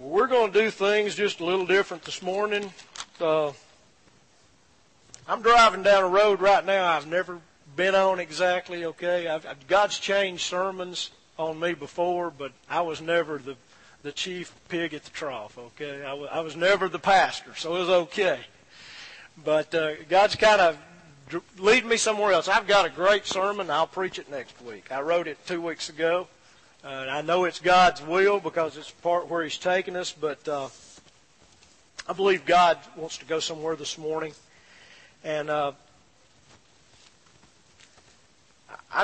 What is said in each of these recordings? We're going to do things just a little different this morning. I'm driving down a road right now I've never been on exactly, okay? God's changed sermons on me before, but I was never the chief pig at the trough, okay? I was never the pastor, so it was okay. But God's kind of leading me somewhere else. I've got a great sermon. I'll preach it next week. I wrote it 2 weeks ago. I know it's God's will because it's part where He's taking us, but I believe God wants to go somewhere this morning. And I'm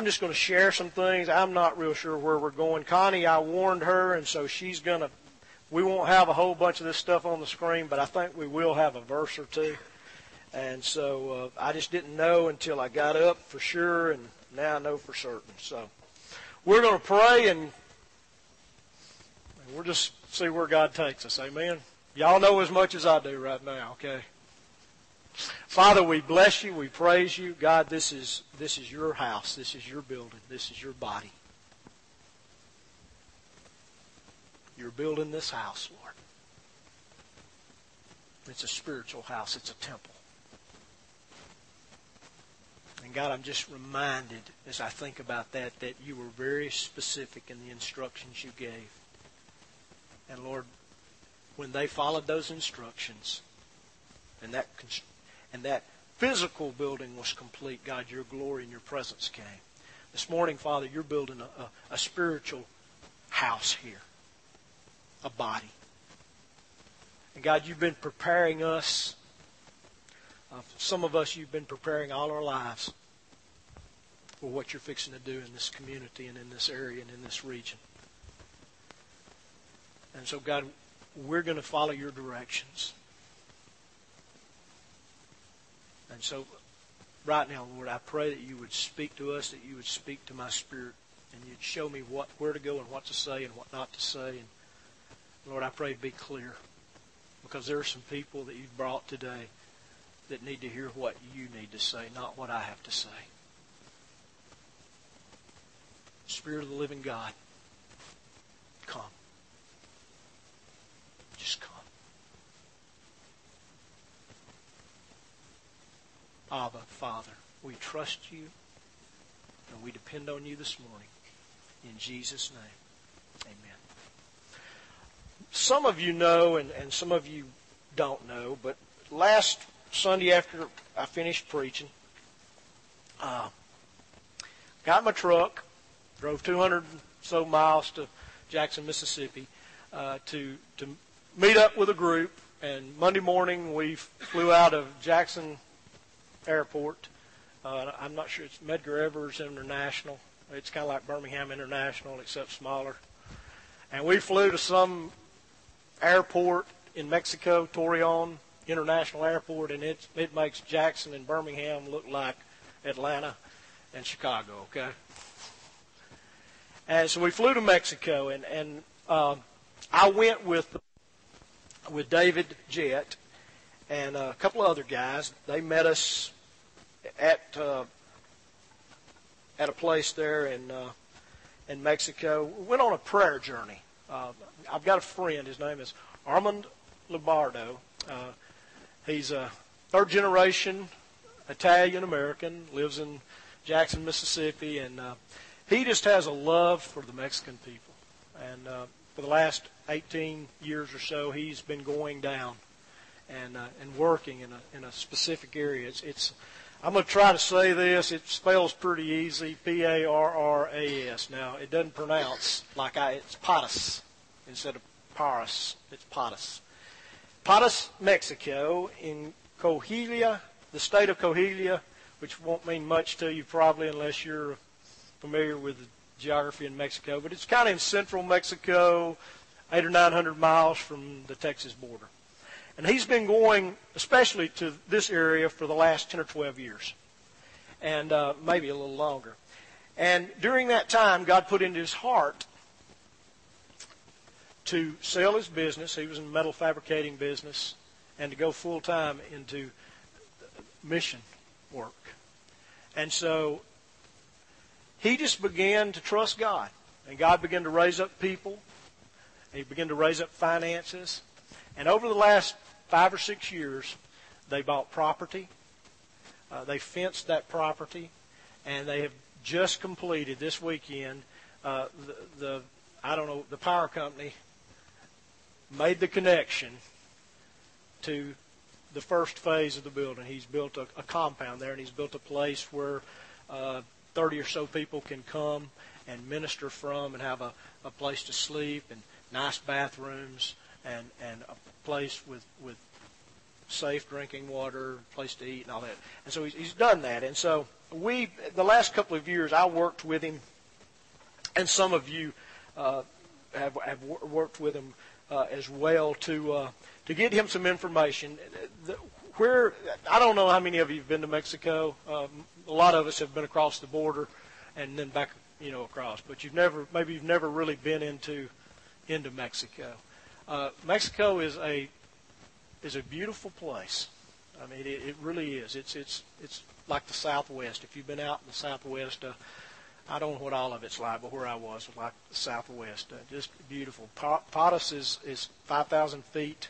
just going to share some things. I'm not real sure where we're going. Connie, I warned her, and so she's going to... We won't have a whole bunch of this stuff on the screen, but I think we will have a verse or two. And so I just didn't know until I got up for sure, and now I know for certain, so... We're going to pray, and we'll just see where God takes us. Amen? Y'all know as much as I do right now, okay? Father, we bless you. We praise you. God, this is your house. This is your building. This is your body. You're building this house, Lord. It's a spiritual house. It's a temple. And God, I'm just reminded as I think about that you were very specific in the instructions you gave. And Lord, when they followed those instructions and that physical building was complete, God, your glory and your presence came. This morning, Father, you're building a spiritual house here, a body. And God, you've been preparing us. Some of us, you've been preparing all our lives for what you're fixing to do in this community and in this area and in this region. And so, God, we're going to follow your directions. And so, right now, Lord, I pray that you would speak to us, that you would speak to my spirit, and you'd show me where to go and what to say and what not to say. And Lord, I pray be clear, because there are some people that you've brought today that need to hear what you need to say, not what I have to say. Spirit of the living God, come. Just come. Abba, Father, we trust you and we depend on you this morning. In Jesus' name, amen. Some of you know and some of you don't know, but last Sunday after I finished preaching, got my truck, drove 200 or so miles to Jackson, Mississippi, to meet up with a group. And Monday morning we flew out of Jackson Airport. I'm not sure, it's Medgar Evers International. It's kind of like Birmingham International except smaller. And we flew to some airport in Mexico, Torreon International Airport, and it makes Jackson and Birmingham look like Atlanta and Chicago, okay? And so we flew to Mexico, and I went with David Jett and a couple of other guys. They met us at a place there in Mexico. We went on a prayer journey. I've got a friend. His name is Armando Lombardo. He's a third-generation Italian-American, lives in Jackson, Mississippi, and he just has a love for the Mexican people. And for the last 18 years or so, he's been going down and working in a specific area. It's I'm going to try to say this. It spells pretty easy, Parras. Now, it doesn't pronounce like it's Potosí instead of Parras. It's Potosí. Parras, Mexico, in Coahuila, the state of Coahuila, which won't mean much to you probably unless you're familiar with the geography in Mexico, but it's kind of in central Mexico, 800 or 900 miles from the Texas border. And he's been going, especially to this area, for the last 10 or 12 years, and maybe a little longer. And during that time, God put into his heart to sell his business. He was in the metal fabricating business, and to go full-time into mission work. And so he just began to trust God, and God began to raise up people, He began to raise up finances. And over the last 5 or 6 years, they bought property. They fenced that property. And they have just completed this weekend, the power company made the connection to the first phase of the building. He's built a compound there, and he's built a place where 30 or so people can come and minister from and have a place to sleep and nice bathrooms and a place with safe drinking water, place to eat and all that. And so he's done that. And so the last couple of years, I worked with him, and some of you have worked with him as well to get him some information. I don't know how many of you have been to Mexico. A lot of us have been across the border and then back, across. But maybe you've never really been into Mexico. Mexico is a beautiful place. I mean, it really is. It's like the Southwest. If you've been out in the Southwest. I don't know what all of it's like, but where I was like the Southwest. Just beautiful. Potosí is 5,000 feet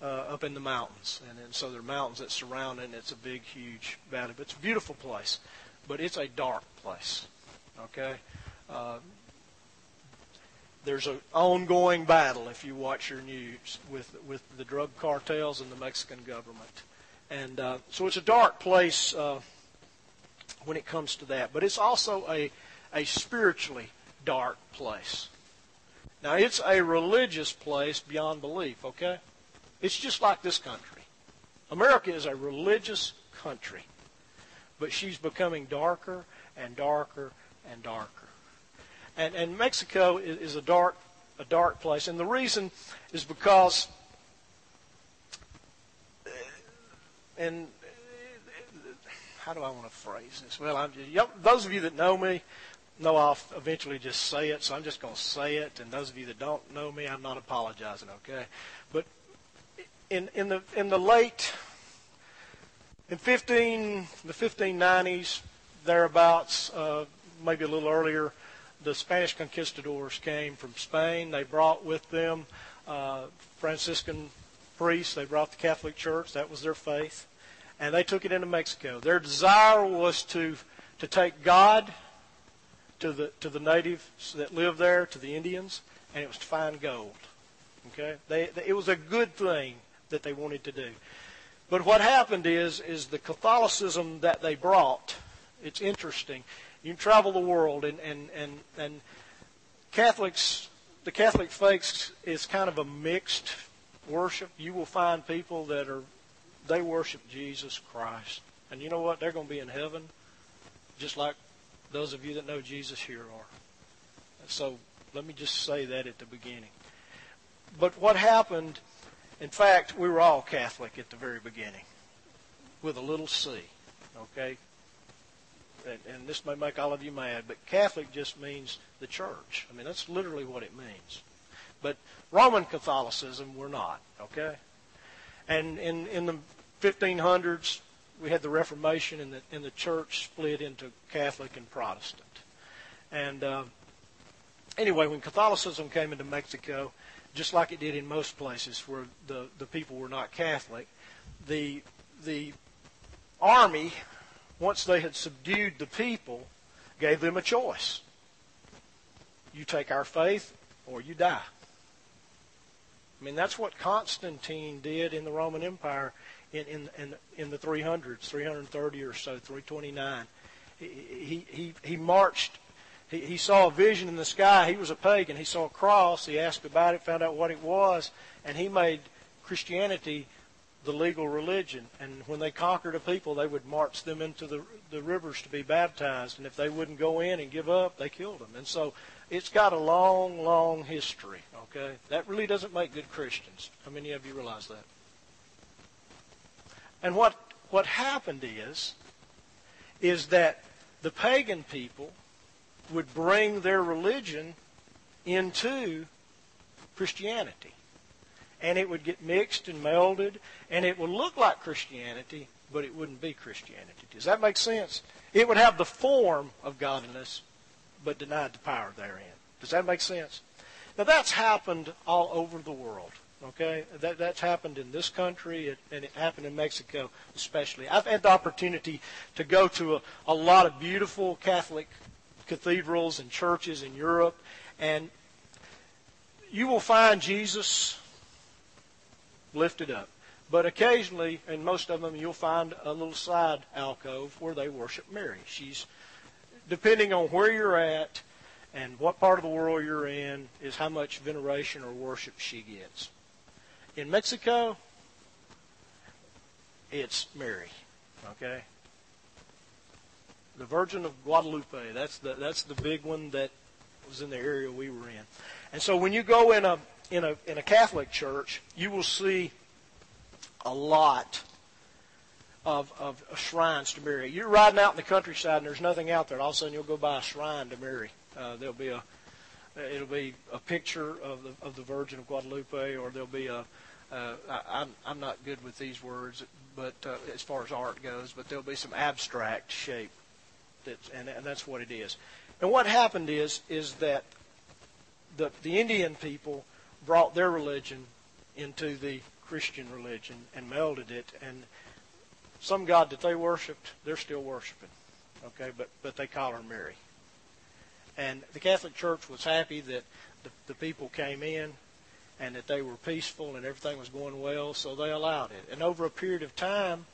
up in the mountains. And so there are mountains that surround it, and it's a big, huge valley. But it's a beautiful place. But it's a dark place, okay? There's an ongoing battle, if you watch your news, with the drug cartels and the Mexican government. And so it's a dark place when it comes to that. But it's also a spiritually dark place. Now, it's a religious place beyond belief, okay? It's just like this country. America is a religious country, but she's becoming darker and darker and darker. And Mexico is a dark place, and the reason is because and how do I want to phrase this? Well, those of you that know me, no, I'll eventually just say it, so I'm just going to say it. And those of you that don't know me, I'm not apologizing, okay? But in the 1590s, thereabouts, maybe a little earlier, the Spanish conquistadors came from Spain. They brought with them Franciscan priests. They brought the Catholic Church. That was their faith. And they took it into Mexico. Their desire was to take God to the natives that lived there, to the Indians, and it was to find gold. Okay, it was a good thing that they wanted to do. But what happened is the Catholicism that they brought. It's interesting. You travel the world, and Catholics. The Catholic faith is kind of a mixed worship. You will find people that they worship Jesus Christ. And you know what? They're going to be in heaven just like those of you that know Jesus here are. So let me just say that at the beginning. But what happened, in fact, we were all Catholic at the very beginning with a little c, okay? And this may make all of you mad, but Catholic just means the church. I mean, that's literally what it means. But Roman Catholicism, we're not, okay? And in the 1500s, we had the Reformation, and the church split into Catholic and Protestant. And anyway, when Catholicism came into Mexico, just like it did in most places where the people were not Catholic, the army, once they had subdued the people, gave them a choice. You take our faith or you die. I mean, that's what Constantine did in the Roman Empire in the 300s, 330 or so, 329. He marched. He saw a vision in the sky. He was a pagan. He saw a cross. He asked about it, found out what it was, and he made Christianity the legal religion. And when they conquered a people, they would march them into the rivers to be baptized. And if they wouldn't go in and give up, they killed them. And so it's got a long, long history, okay? That really doesn't make good Christians. How many of you realize that? And what happened is that the pagan people would bring their religion into Christianity. And it would get mixed and melded, and it would look like Christianity, but it wouldn't be Christianity. Does that make sense? It would have the form of godliness, but denied the power therein. Does that make sense? Now, that's happened all over the world, okay? That's happened in this country, and it happened in Mexico especially. I've had the opportunity to go to a lot of beautiful Catholic cathedrals and churches in Europe, and you will find Jesus lifted up. But occasionally, and most of them, you'll find a little side alcove where they worship Mary. She's, depending on where you're at and what part of the world you're in, is how much veneration or worship she gets. In Mexico, it's Mary, okay? The Virgin of Guadalupe, that's the big one that was in the area we were in. And so when you go in a Catholic church, you will see a lot of shrines to Mary. You're riding out in the countryside and there's nothing out there. All of a sudden, you'll go by a shrine to Mary. It'll be a picture of the Virgin of Guadalupe, or there'll be a. I'm not good with these words, but as far as art goes, but there'll be some abstract shape, and that's what it is. And what happened is that the Indian people brought their religion into the Christian religion and melded it, and some god that they worshipped, they're still worshiping, okay? But they call her Mary. And the Catholic Church was happy that the people came in and that they were peaceful and everything was going well, so they allowed it. And over a period of time,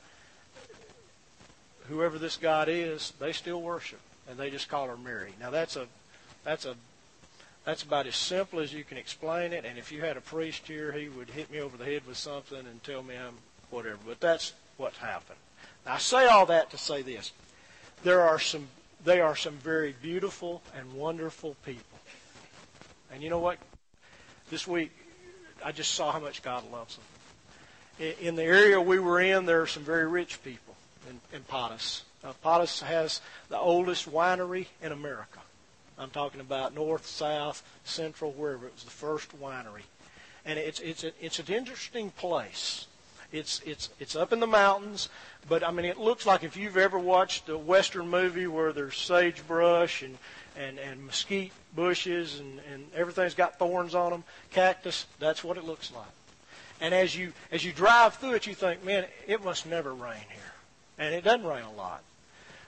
whoever this god is, they still worship, and they just call her Mary. Now that's about as simple as you can explain it, and if you had a priest here, he would hit me over the head with something and tell me I'm whatever. But that's what happened. Now, I say all that to say this. They are some very beautiful and wonderful people. And you know what? This week, I just saw how much God loves them. In the area we were in, there are some very rich people in Potosí. Potosí has the oldest winery in America. I'm talking about north, south, central, wherever. It was the first winery, and it's an interesting place. It's up in the mountains, but I mean it looks like if you've ever watched a Western movie where there's sagebrush and mesquite bushes and everything's got thorns on them, cactus. That's what it looks like. And as you drive through it, you think, man, it must never rain here, and it doesn't rain a lot.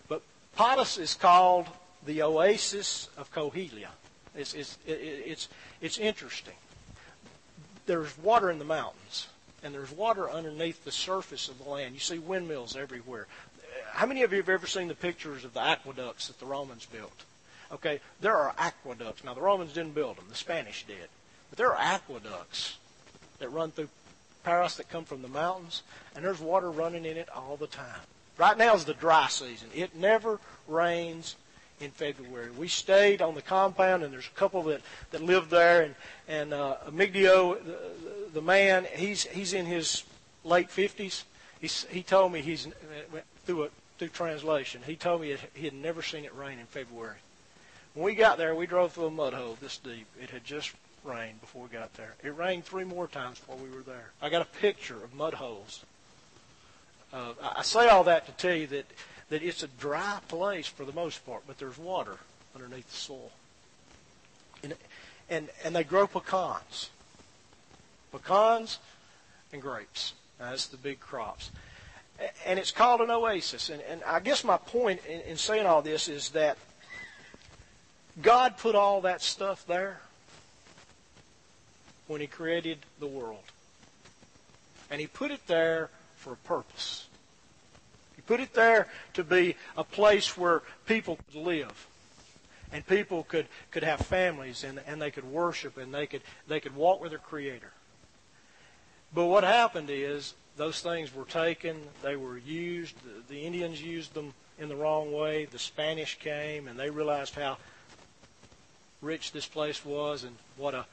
But Potosí is called the oasis of Coahuila. It's interesting. There's water in the mountains, and there's water underneath the surface of the land. You see windmills everywhere. How many of you have ever seen the pictures of the aqueducts that the Romans built? Okay, there are aqueducts. Now, the Romans didn't build them. The Spanish did. But there are aqueducts that run through Parras that come from the mountains, and there's water running in it all the time. Right now is the dry season. It never rains in February. We stayed on the compound, and there's a couple that lived there, and Emigdio, the man, he's in his late 50s. He told me through translation, he told me he had never seen it rain in February. When we got there, we drove through a mud hole this deep. It had just rained before we got there. It rained 3 more times before we were there. I got a picture of mud holes. I say all that to tell you that it's a dry place for the most part, but there's water underneath the soil. And they grow pecans. Pecans and grapes. Now, that's the big crops. And it's called an oasis. And I guess my point in saying all this is that God put all that stuff there when He created the world. And He put it there for a purpose. He put it there to be a place where people could live, and people could have families, and they could worship, and they could walk with their Creator. But what happened is those things were taken, they were used, the Indians used them in the wrong way, the Spanish came, and they realized how rich this place was and what a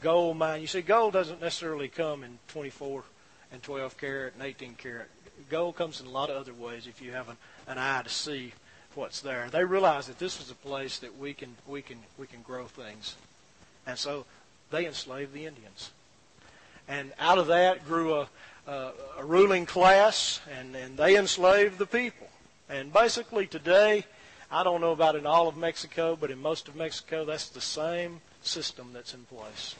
gold mine. You see, gold doesn't necessarily come in 24 and 12 karat and 18 karat. Gold comes in a lot of other ways if you have an eye to see what's there. They realized that this was a place that we can grow things. And so they enslaved the Indians. And out of that grew a ruling class, and they enslaved the people. And basically today, I don't know about in all of Mexico, but in most of Mexico, that's the same system that's in place.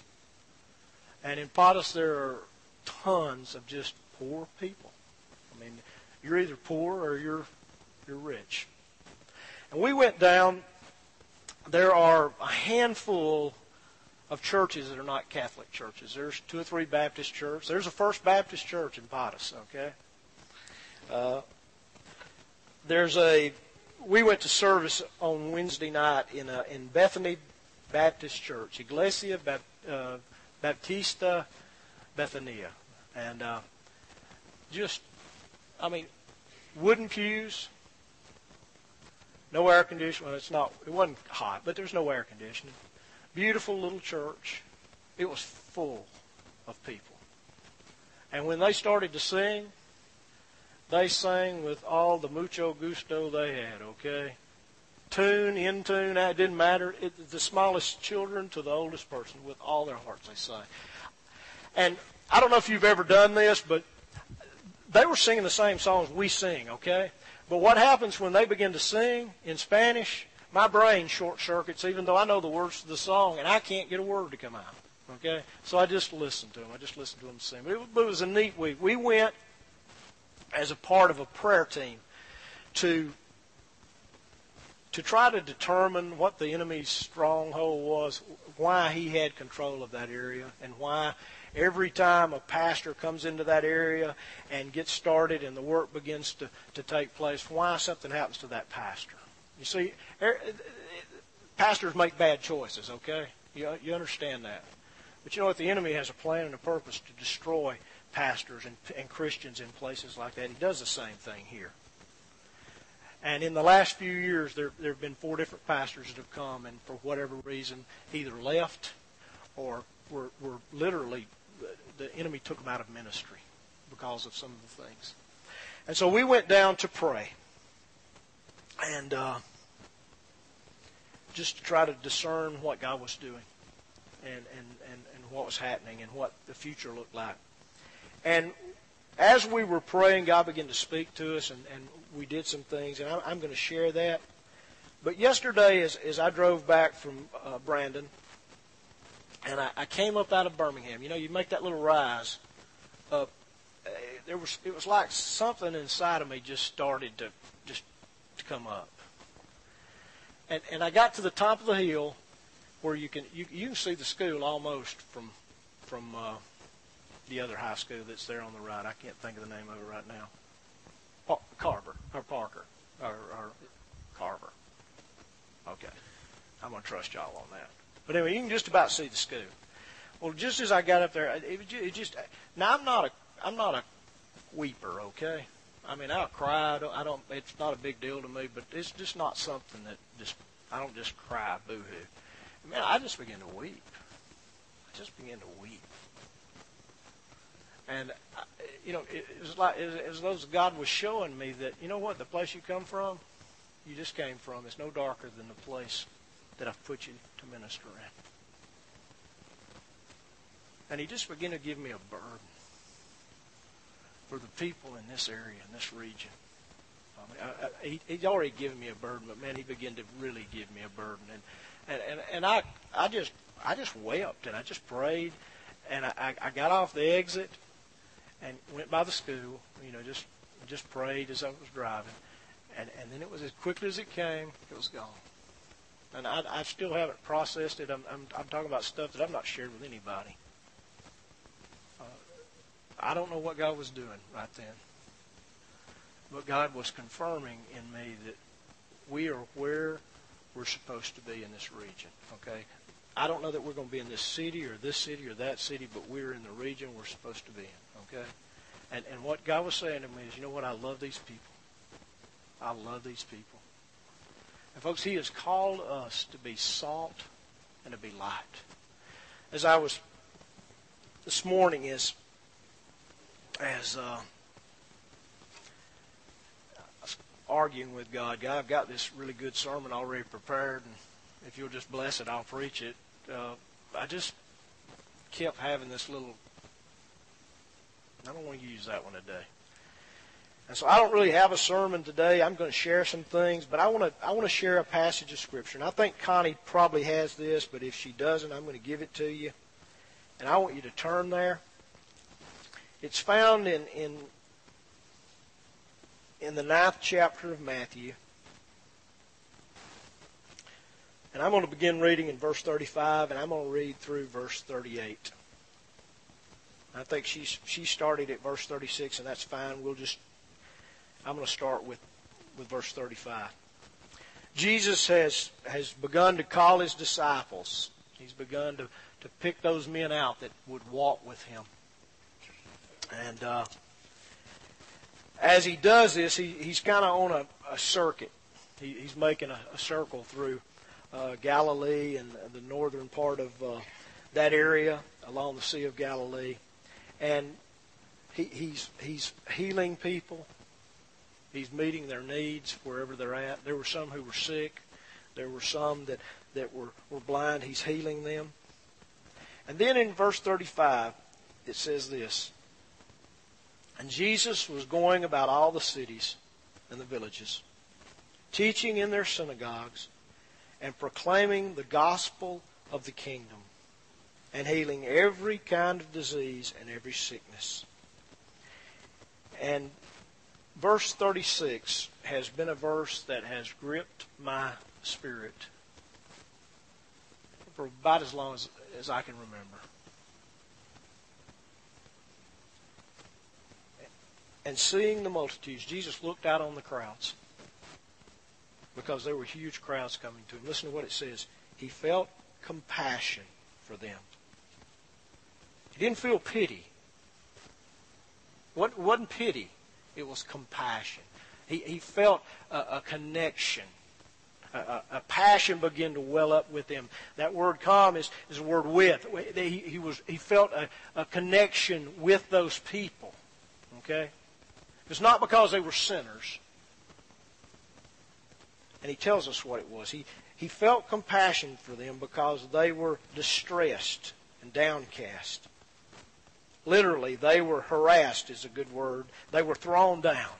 And in Potosí, there are tons of just poor people. I mean, you're either poor or you're rich. And we went down. There are a handful of churches that are not Catholic churches. There's 2 or 3 Baptist churches. There's a First Baptist Church in Potosí, okay? We went to service on Wednesday night in Bethany Baptist Church, Iglesia Baptista Bethania. And wooden pews, no air conditioning. Well, it wasn't hot, but there's no air conditioning. Beautiful little church. It was full of people. And when they started to sing, they sang with all the mucho gusto they had, okay? In tune, it didn't matter. The smallest children to the oldest person, with all their hearts they sang. And I don't know if you've ever done this, but they were singing the same songs we sing, okay? But what happens when they begin to sing in Spanish, my brain short-circuits, even though I know the words to the song, and I can't get a word to come out, okay? So I just listened to them. Sing. But it was a neat week. We went as a part of a prayer team to try to determine what the enemy's stronghold was, why he had control of that area, and why every time a pastor comes into that area and gets started and the work begins to take place, why something happens to that pastor. You see, pastors make bad choices, okay? You understand that. But you know what? The enemy has a plan and a purpose to destroy pastors and Christians in places like that. He does the same thing here. And in the last few years, there have been 4 different pastors that have come and for whatever reason either left or were literally, the enemy took them out of ministry because of some of the things. And so we went down to pray and just to try to discern what God was doing and what was happening and what the future looked like. And as we were praying, God began to speak to us, and we did some things, and I'm going to share that. But yesterday, as I drove back from Brandon, and I came up out of Birmingham. You know, you make that little rise up. It was like something inside of me just started to come up. And I got to the top of the hill where you can see the school almost from the other high school that's there on the right. I can't think of the name of it right now. Carver. Okay. I'm going to trust y'all on that. But anyway, you can just about see the school. Well, just as I got up there, it just... Now, I'm not a weeper, okay? I mean, I'll cry. I don't. It's not a big deal to me, but it's just not something that just... I don't just cry boo-hoo. Man, I just began to weep. And, you know, it was those God was showing me that, you know what, the place you come from, you just came from, is no darker than the place that I've put you to minister in. And he just began to give me a burden for the people in this area, in this region. I mean, he'd already given me a burden, but, man, he began to really give me a burden. And I just wept, and I just prayed, and I got off the exit and went by the school, you know, just prayed as I was driving. And then it was, as quickly as it came, it was gone. And I still haven't processed it. I'm talking about stuff that I've not shared with anybody. I don't know what God was doing right then. But God was confirming in me that we are where we're supposed to be in this region, okay? I don't know that we're going to be in this city or that city, but we're in the region we're supposed to be in, okay? And what God was saying to me is, you know what, I love these people. And, folks, he has called us to be salt and to be light. As I was this morning, as I was arguing with God, I've got this really good sermon already prepared, and if you'll just bless it, I'll preach it. I just kept having this little, I don't want to use that one today. And so I don't really have a sermon today. I'm going to share some things, but I want to share a passage of Scripture. And I think Connie probably has this, but if she doesn't, I'm going to give it to you. And I want you to turn there. It's found in the 9th chapter of Matthew. And I'm going to begin reading in verse 35, and I'm going to read through verse 38. I think she started at verse 36, and that's fine. I'm going to start with verse 35. Jesus has begun to call his disciples. He's begun to pick those men out that would walk with him. And as he does this, he's kind of on a circuit. He's making a circle through Galilee and the northern part of that area along the Sea of Galilee. And he's healing people. He's meeting their needs wherever they're at. There were some who were sick. There were some that were blind. He's healing them. And then in verse 35, it says this. And Jesus was going about all the cities and the villages, teaching in their synagogues and proclaiming the gospel of the kingdom and healing every kind of disease and every sickness. And verse 36 has been a verse that has gripped my spirit for about as long as I can remember. And seeing the multitudes, Jesus looked out on the crowds because there were huge crowds coming to him. Listen to what it says. He felt compassion for them. He didn't feel pity. It wasn't pity. It was compassion. He felt a connection. A passion began to well up with him. That word "com" is the word "with." He felt a connection with those people. Okay? It's not because they were sinners. And he tells us what it was. He felt compassion for them because they were distressed and downcast. Literally, they were harassed is a good word. They were thrown down.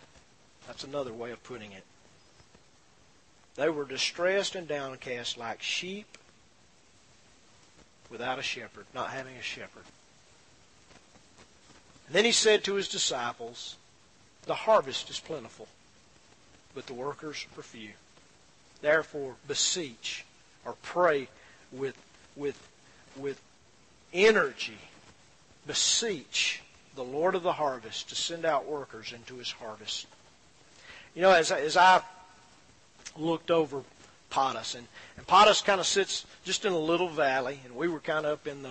That's another way of putting it. They were distressed and downcast like sheep without a shepherd, not having a shepherd. And then he said to his disciples, "The harvest is plentiful, but the workers are few. Therefore, beseech," or pray with energy, "beseech the Lord of the harvest to send out workers into his harvest." You know, as I looked over Potosí, and Potosí kind of sits just in a little valley, and we were kind of up in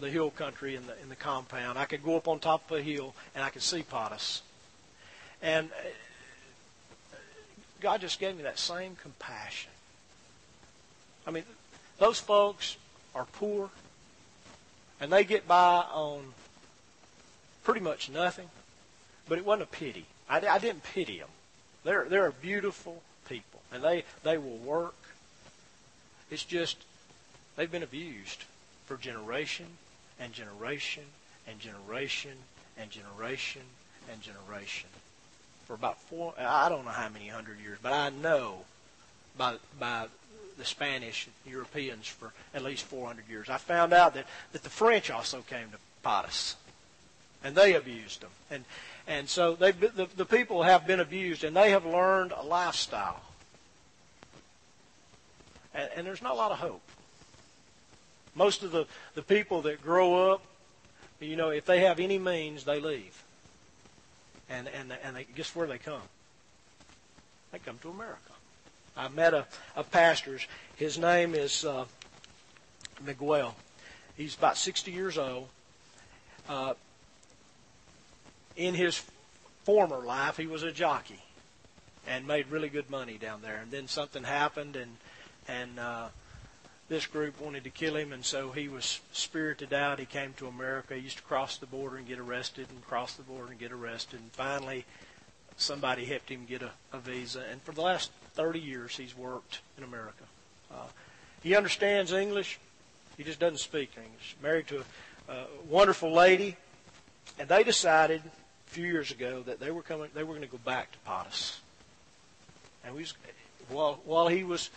the hill country in the compound. I could go up on top of a hill, and I could see Potosí. And God just gave me that same compassion. I mean, those folks are poor, and they get by on pretty much nothing. But it wasn't a pity. I didn't pity them. They're beautiful people, and they will work. It's just they've been abused for generation and generation and generation and generation and generation. For about four, I don't know how many hundred years, but I know by the Spanish and Europeans for at least 400 years. I found out that the French also came to Potosí, and they abused them. And so the people have been abused, and they have learned a lifestyle. And there's not a lot of hope. Most of the people that grow up, you know, if they have any means, they leave. And they, guess where they come? They come to America. I met a pastor. His name is Miguel. He's about 60 years old. In his former life, he was a jockey and made really good money down there. And then something happened, and this group wanted to kill him, and so he was spirited out. He came to America. He used to cross the border and get arrested and cross the border and get arrested. And finally, somebody helped him get a visa. And for the last 30 years, he's worked in America. He understands English. He just doesn't speak English. Married to a wonderful lady. And they decided few years ago that they were coming. They were going to go back to Potosí, and we was, while he was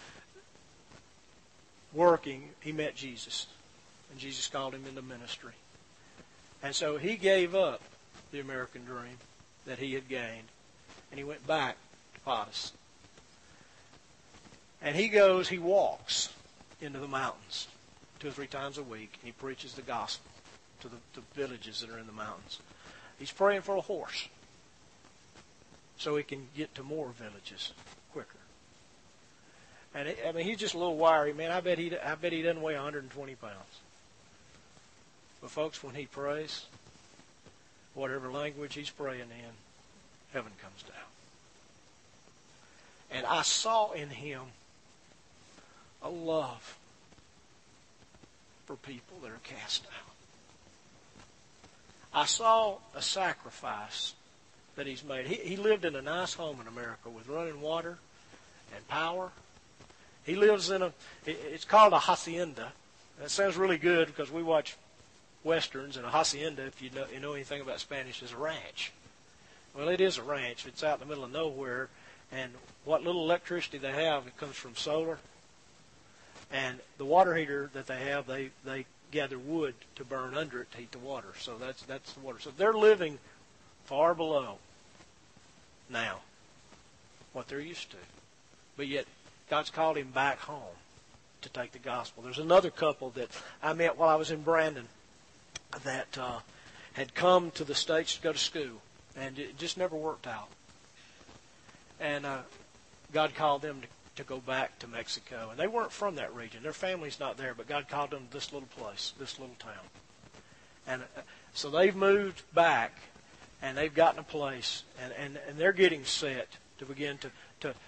working, he met Jesus, and Jesus called him into ministry. And so he gave up the American dream that he had gained, and he went back to Potosí. And he goes, he walks into the mountains 2 or 3 times a week, and he preaches the gospel to the villages that are in the mountains. He's praying for a horse so he can get to more villages quicker. And it, I mean, he's just a little wiry man. I bet he doesn't weigh 120 pounds. But folks, when he prays, whatever language he's praying in, heaven comes down. And I saw in him a love for people that are cast out. I saw a sacrifice that he's made. He lived in a nice home in America with running water and power. He lives in a, it's called a hacienda. That sounds really good because we watch westerns, and a hacienda, if you know anything about Spanish, is a ranch. Well, it is a ranch. It's out in the middle of nowhere, and what little electricity they have, it comes from solar. And the water heater that they have, they gather wood to burn under it to heat the water. So that's the water. So they're living far below now what they're used to. But yet God's called him back home to take the gospel. There's another couple that I met while I was in Brandon that had come to the States to go to school, and it just never worked out. And God called them to go back to Mexico. And they weren't from that region. Their family's not there, but God called them to this little place, this little town. And so they've moved back, and they've gotten a place, and they're getting set to begin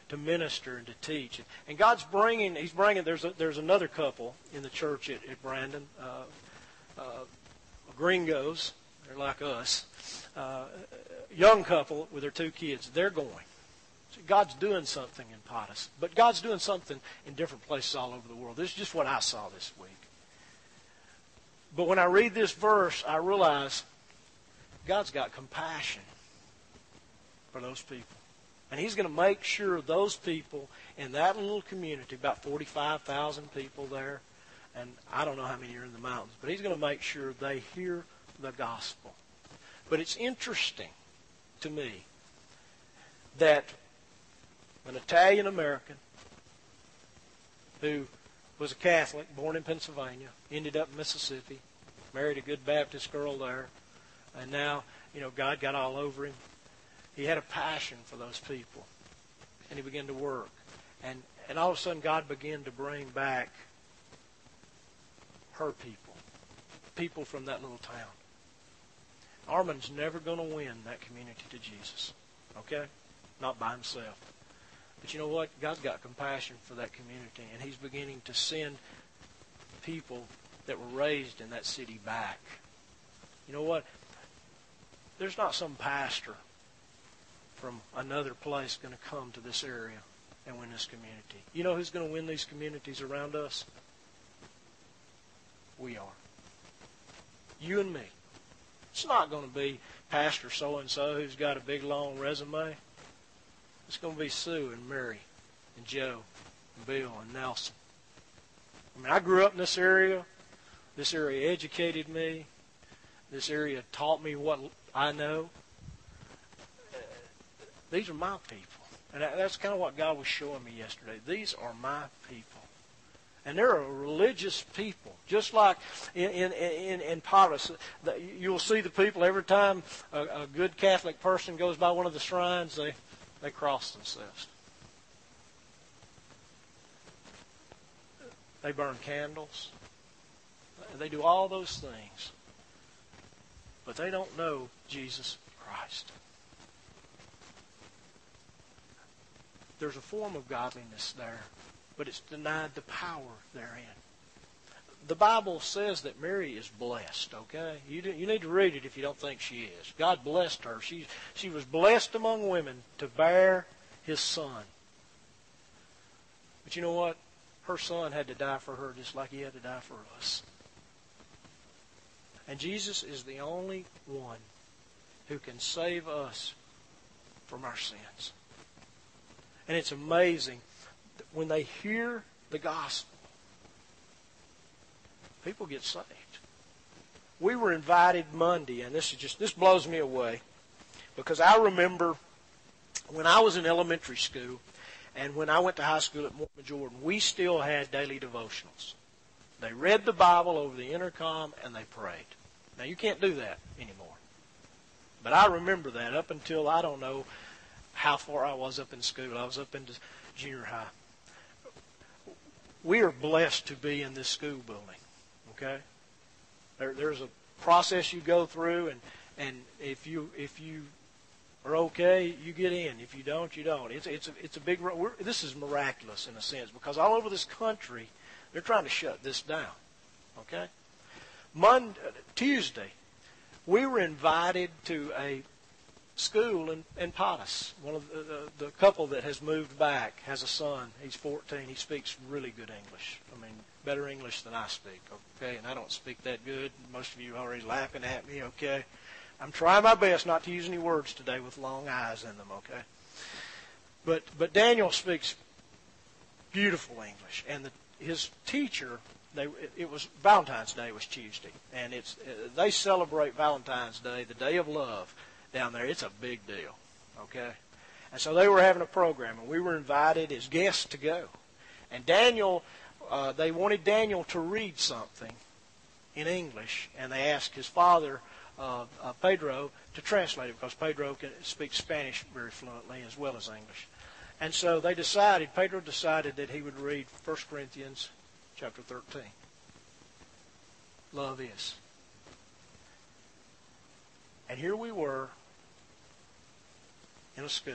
to minister and to teach. And God's bringing, he's bringing, there's another couple in the church at Brandon, gringos, they're like us, young couple with their 2 kids. They're going. God's doing something in Potosí, but God's doing something in different places all over the world. This is just what I saw this week. But when I read this verse, I realize God's got compassion for those people. And he's going to make sure those people in that little community, about 45,000 people there, and I don't know how many are in the mountains, but he's going to make sure they hear the gospel. But it's interesting to me that an Italian-American who was a Catholic, born in Pennsylvania, ended up in Mississippi, married a good Baptist girl there, and now, you know, God got all over him. He had a passion for those people, and he began to work. And all of a sudden, God began to bring back her people from that little town. Armand's never going to win that community to Jesus, okay? Not by himself. But you know what? God's got compassion for that community, and he's beginning to send people that were raised in that city back. You know what? There's not some pastor from another place going to come to this area and win this community. You know who's going to win these communities around us? We are. You and me. It's not going to be Pastor so-and-so who's got a big, long resume. It's going to be Sue and Mary and Joe and Bill and Nelson. I mean, I grew up in this area. This area educated me. This area taught me what I know. These are my people. And that's kind of what God was showing me yesterday. These are my people. And there are religious people, just like in Potosí. You'll see the people every time a good Catholic person goes by one of the shrines, they cross themselves. They burn candles. They do all those things. But they don't know Jesus Christ. There's a form of godliness there, but it's denied the power therein. The Bible says that Mary is blessed, okay? You need to read it if you don't think she is. God blessed her. She was blessed among women to bear his son. But you know what? Her son had to die for her just like he had to die for us. And Jesus is the only one who can save us from our sins. And it's amazing that when they hear the gospel, people get saved. We were invited Monday, and this blows me away, because I remember when I was in elementary school and when I went to high school at Mortimer Jordan, we still had daily devotionals. They read the Bible over the intercom and they prayed. Now, you can't do that anymore. But I remember that up until, I don't know how far I was up in school. I was up into junior high. We are blessed to be in this school building, okay? There's a process you go through, and if you are okay, you get in. If you don't, you don't. It's a big... This is miraculous in a sense, because all over this country, they're trying to shut this down, okay? Tuesday, we were invited to a school in Potosí. One of the couple that has moved back has a son. He's 14. He speaks really good English. I mean, better English than I speak, okay? And I don't speak that good. Most of you are already laughing at me, okay? I'm trying my best not to use any words today with long eyes in them, okay? But Daniel speaks beautiful English. And his teacher... It was Valentine's Day was Tuesday, and they celebrate Valentine's Day, the day of love, down there. It's a big deal, okay? And so they were having a program, and we were invited as guests to go. And Daniel, they wanted Daniel to read something in English, and they asked his father, Pedro, to translate it, because Pedro speaks Spanish very fluently as well as English. And so Pedro decided that he would read 1 Corinthians Chapter 13. Love is. And here we were in a school,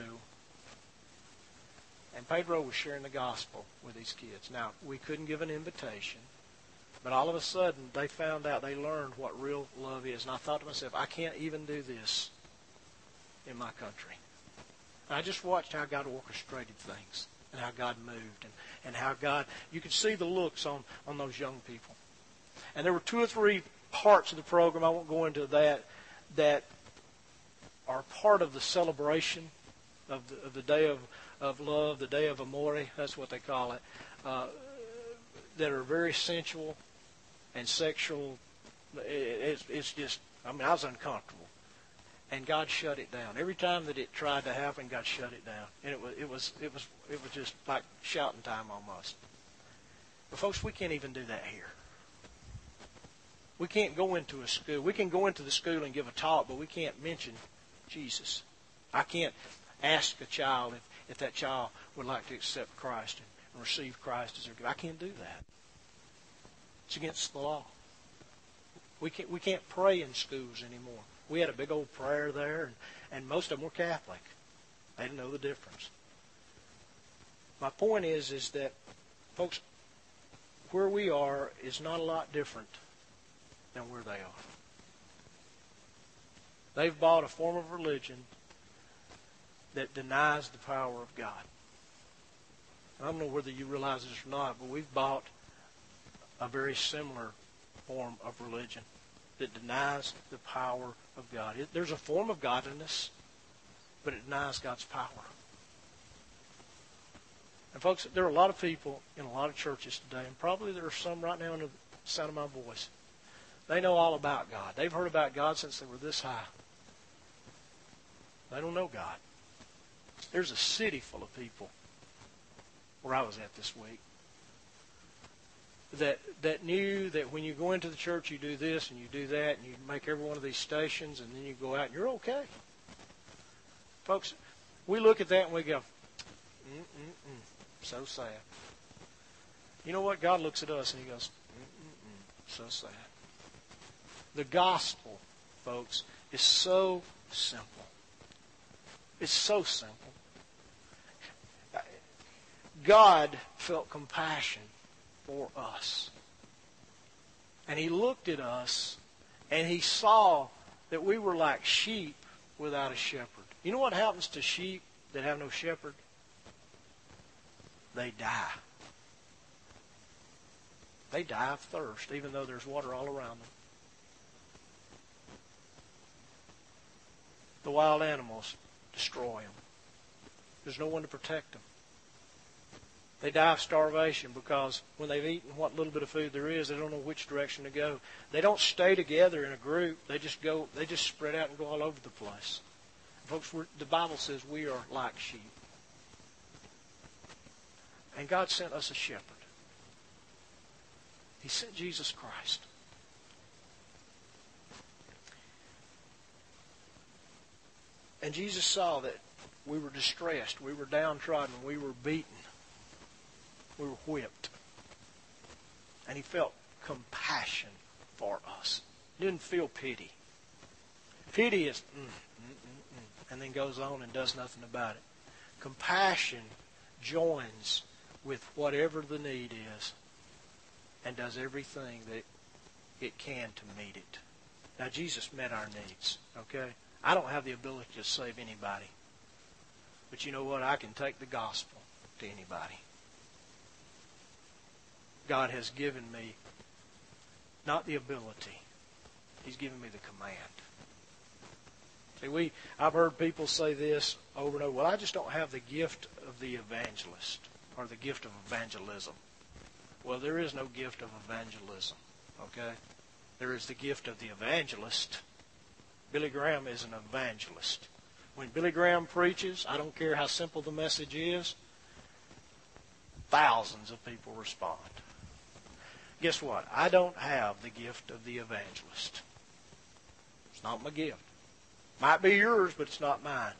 and Pedro was sharing the gospel with these kids. Now, we couldn't give an invitation, but all of a sudden they found out, they learned what real love is. And I thought to myself, I can't even do this in my country. And I just watched how God orchestrated things, and how God moved, and how God... You could see the looks on those young people. And there were two or three parts of the program, I won't go into that are part of the celebration of the day of love, the day of amore, that's what they call it, that are very sensual and sexual. It's just... I mean, I was uncomfortable. And God shut it down. Every time that it tried to happen, God shut it down. And it was just like shouting time almost. But folks, we can't even do that here. We can't go into a school. We can go into the school and give a talk, but we can't mention Jesus. I can't ask a child if that child would like to accept Christ and receive Christ as their gift. I can't do that. It's against the law. We can't pray in schools anymore. We had a big old prayer there, and most of them were Catholic. They didn't know the difference. My point is that, folks, where we are is not a lot different than where they are. They've bought a form of religion that denies the power of God. I don't know whether you realize this or not, but we've bought a very similar form of religion that denies the power of God. There's a form of godliness, but it denies God's power. And folks, there are a lot of people in a lot of churches today, and probably there are some right now in the sound of my voice. They know all about God. They've heard about God since they were this high. They don't know God. There's a city full of people where I was at this week that knew that when you go into the church, you do this and you do that, and you make every one of these stations, and then you go out and you're okay. Folks, we look at that and we go, so sad. You know what? God looks at us and He goes, so sad. The gospel, folks, is so simple. It's so simple. God felt compassion for us. And He looked at us and He saw that we were like sheep without a shepherd. You know what happens to sheep that have no shepherd? They die. They die of thirst, even though there's water all around them. The wild animals destroy them. There's no one to protect them. They die of starvation because when they've eaten what little bit of food there is, they don't know which direction to go. They don't stay together in a group. They just spread out and go all over the place. Folks, the Bible says we are like sheep. And God sent us a shepherd. He sent Jesus Christ. And Jesus saw that we were distressed, we were downtrodden, we were beaten. We were whipped. And he felt compassion for us. He didn't feel pity. Pity is, and then goes on and does nothing about it. Compassion joins with whatever the need is and does everything that it can to meet it. Now, Jesus met our needs, okay? I don't have the ability to save anybody. But you know what? I can take the gospel to anybody. God has given me not the ability. He's given me the command. See, I've heard people say this over and over. Well, I just don't have the gift of the evangelist or the gift of evangelism. Well, there is no gift of evangelism, okay? There is the gift of the evangelist. Billy Graham is an evangelist. When Billy Graham preaches, I don't care how simple the message is, thousands of people respond. Guess what? I don't have the gift of the evangelist. It's not my gift. Might be yours, but it's not mine.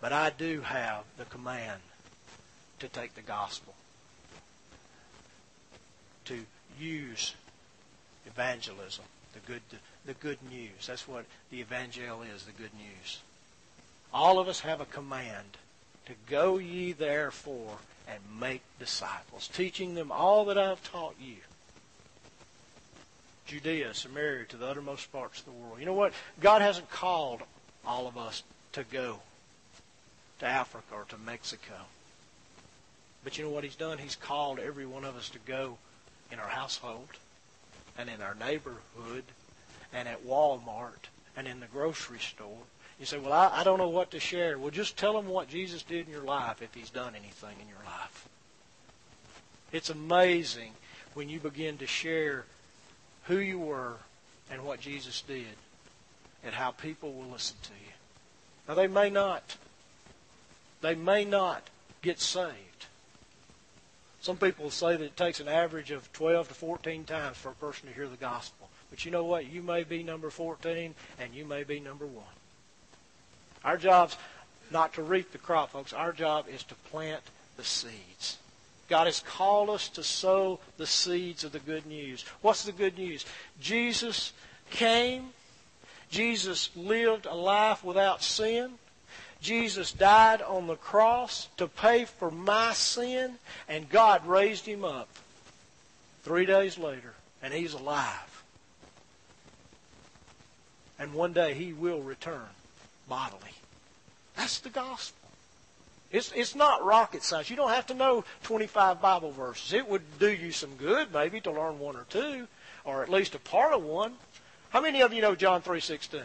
But I do have the command to take the gospel, to use evangelism, the good news. That's what the evangel is, the good news. All of us have a command to go ye therefore and make disciples, teaching them all that I have taught you. Judea, Samaria, to the uttermost parts of the world. You know what? God hasn't called all of us to go to Africa or to Mexico. But you know what He's done? He's called every one of us to go in our household and in our neighborhood and at Walmart and in the grocery store. You say, well, I don't know what to share. Well, just tell them what Jesus did in your life if He's done anything in your life. It's amazing when you begin to share who you were and what Jesus did and how people will listen to you. Now, they may not. They may not get saved. Some people say that it takes an average of 12 to 14 times for a person to hear the gospel. But you know what? You may be number 14 and you may be number 1. Our job's not to reap the crop, folks. Our job is to plant the seeds. God has called us to sow the seeds of the good news. What's the good news? Jesus came. Jesus lived a life without sin. Jesus died on the cross to pay for my sin, and God raised Him up 3 days later, and He's alive. And one day He will return bodily. That's the gospel. It's not rocket science. You don't have to know 25 Bible verses. It would do you some good maybe to learn one or two, or at least a part of one. How many of you know John 3:16?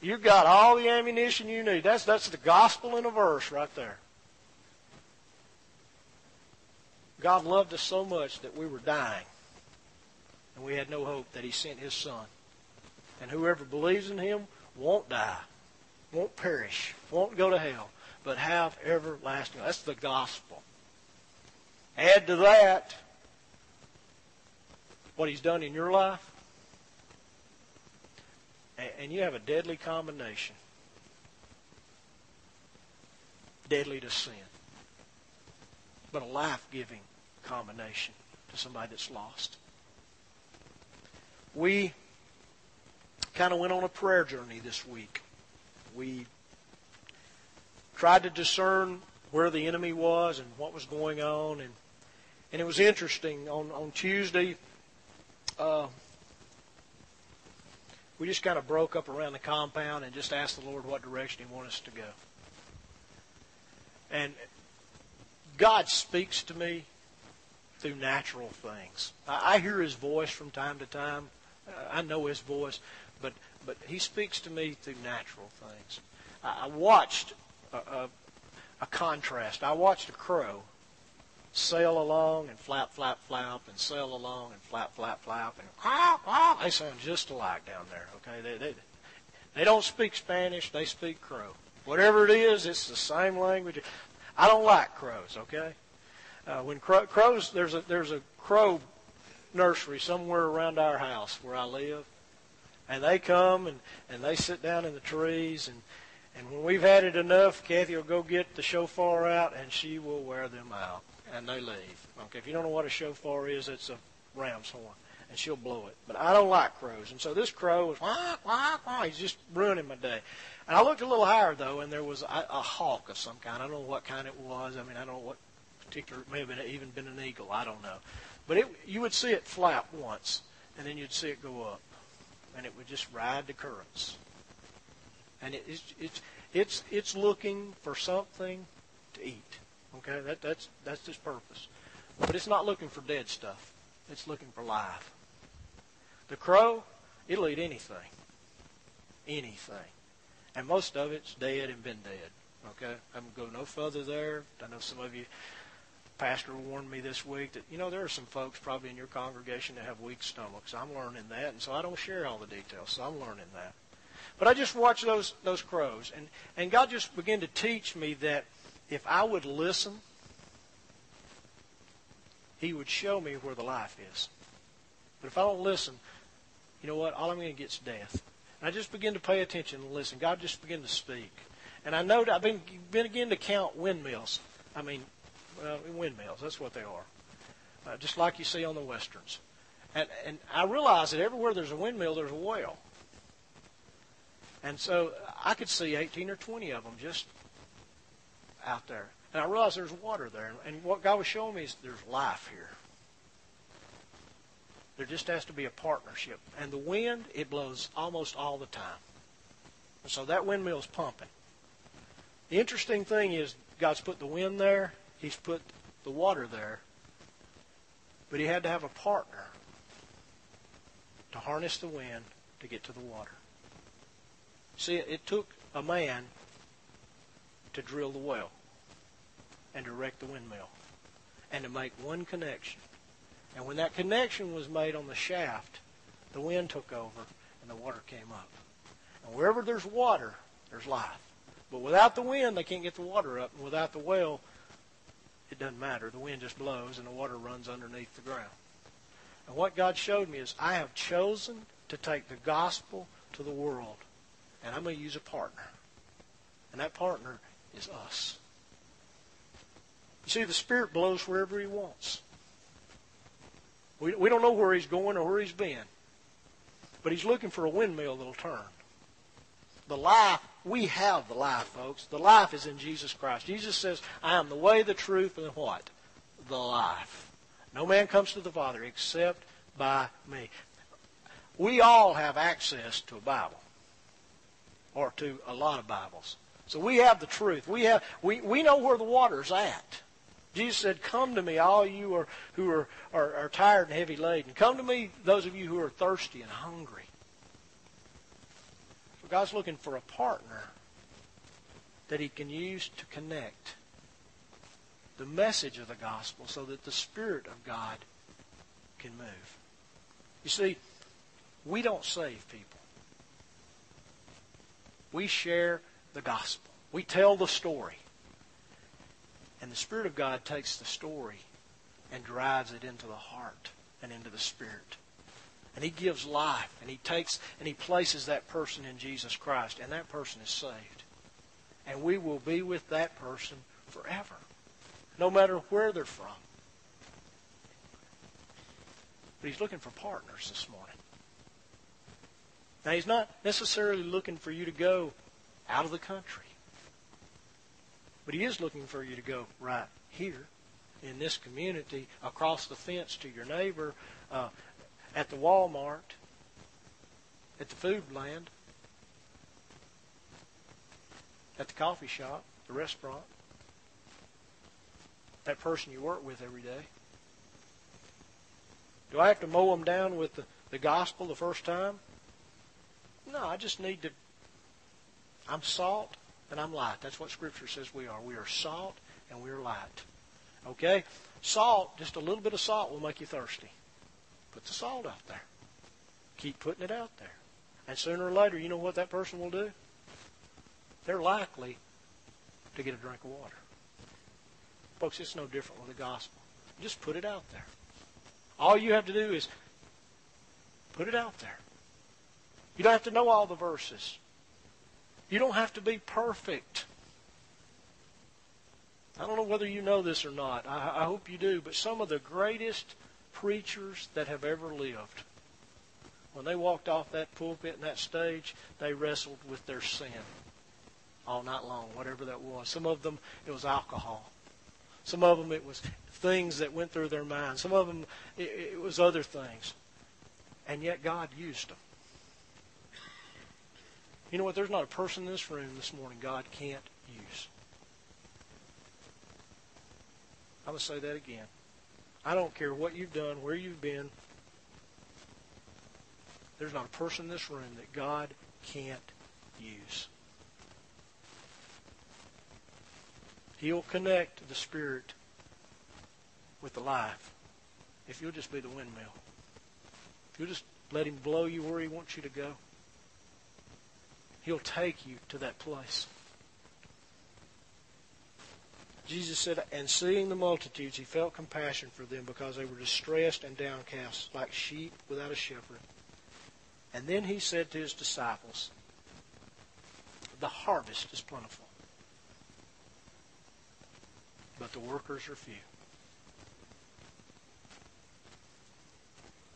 You've got all the ammunition you need. That's the gospel in a verse right there. God loved us so much that we were dying, and we had no hope, that He sent His Son. And whoever believes in Him won't die, won't perish, won't go to hell, but have everlasting life. That's the gospel. Add to that what He's done in your life, and you have a deadly combination. Deadly to sin, but a life-giving combination to somebody that's lost. We kind of went on a prayer journey this week. We tried to discern where the enemy was and what was going on. And it was interesting. On Tuesday, we just kind of broke up around the compound and just asked the Lord what direction He wanted us to go. And God speaks to me through natural things. I hear His voice from time to time. I know His voice. But but he speaks to me through natural things. I watched a contrast. I watched a crow sail along and flap, flap, flap, and sail along and flap, flap, flap, and ah, ah. They sound just alike down there, okay? They don't speak Spanish. They speak crow. Whatever it is, it's the same language. I don't like crows, okay? When crows, there's a crow nursery somewhere around our house where I live, and they come and they sit down in the trees, and when we've had it enough, Kathy will go get the shofar out, and she will wear them out, and they leave. Okay, if you don't know what a shofar is, it's a ram's horn, and she'll blow it. But I don't like crows, and so this crow was wah, wah, wah. He's just ruining my day. And I looked a little higher, though, and there was a hawk of some kind. I don't know what kind it was. I mean, I don't know what particular. It may have been, even been an eagle. I don't know. But you would see it flap once, and then you'd see it go up, and it would just ride the currents. And it's looking for something to eat. Okay, that's its purpose. But it's not looking for dead stuff. It's looking for life. The crow, it'll eat anything, anything. And most of it's dead and been dead. Okay? I'm going to go no further there. I know some of you, Pastor warned me this week that, you know, there are some folks probably in your congregation that have weak stomachs. I'm learning that, and so I don't share all the details, so I'm learning that. But I just watched those crows, and God just began to teach me that if I would listen, He would show me where the life is. But if I don't listen, you know what? All I'm going to get is death. I just began to pay attention and listen. God just began to speak. And I know I've began to count windmills. I mean, windmills. That's what they are. Just like you see on the westerns. And I realized that everywhere there's a windmill, there's a whale. And so I could see 18 or 20 of them just out there. And I realized there's water there. And what God was showing me is there's life here. There just has to be a partnership. And the wind, it blows almost all the time. And so that windmill's pumping. The interesting thing is God's put the wind there. He's put the water there. But He had to have a partner to harness the wind to get to the water. See, it took a man to drill the well and direct the windmill and to make one connection. And when that connection was made on the shaft, the wind took over and the water came up. And wherever there's water, there's life. But without the wind, they can't get the water up. And without the well, it doesn't matter. The wind just blows and the water runs underneath the ground. And what God showed me is I have chosen to take the gospel to the world. And I'm going to use a partner. And that partner is us. You see, the Spirit blows wherever He wants. We don't know where He's going or where He's been. But He's looking for a windmill that'll turn. The life, we have the life, folks. The life is in Jesus Christ. Jesus says, I am the way, the truth, and the what? The life. No man comes to the Father except by me. We all have access to a Bible. Or to a lot of Bibles. So we have the truth. We know where the water's at. Jesus said, come to me, all you who are tired and heavy laden. Come to me, those of you who are thirsty and hungry. So God's looking for a partner that He can use to connect the message of the gospel so that the Spirit of God can move. You see, we don't save people. We share the gospel. We tell the story. And the Spirit of God takes the story and drives it into the heart and into the spirit. And He gives life, and He takes and He places that person in Jesus Christ, and that person is saved. And we will be with that person forever, no matter where they're from. But He's looking for partners this morning. Now, He's not necessarily looking for you to go out of the country. But He is looking for you to go right here in this community, across the fence to your neighbor, at the Walmart, at the food land, at the coffee shop, the restaurant, that person you work with every day. Do I have to mow them down with the gospel the first time? No, I just need to. I'm salt and I'm light. That's what Scripture says we are. We are salt and we are light. Okay? Salt, just a little bit of salt will make you thirsty. Put the salt out there. Keep putting it out there. And sooner or later, you know what that person will do? They're likely to get a drink of water. Folks, it's no different with the gospel. Just put it out there. All you have to do is put it out there. You don't have to know all the verses. You don't have to be perfect. I don't know whether you know this or not. I hope you do. But some of the greatest preachers that have ever lived, when they walked off that pulpit and that stage, they wrestled with their sin all night long, whatever that was. Some of them, it was alcohol. Some of them, it was things that went through their mind. Some of them, it was other things. And yet God used them. You know what? There's not a person in this room this morning God can't use. I'm going to say that again. I don't care what you've done, where you've been. There's not a person in this room that God can't use. He'll connect the Spirit with the life if you'll just be the windmill. If you'll just let Him blow you where He wants you to go. He'll take you to that place. Jesus said, and seeing the multitudes, He felt compassion for them because they were distressed and downcast like sheep without a shepherd. And then He said to His disciples, the harvest is plentiful, but the workers are few.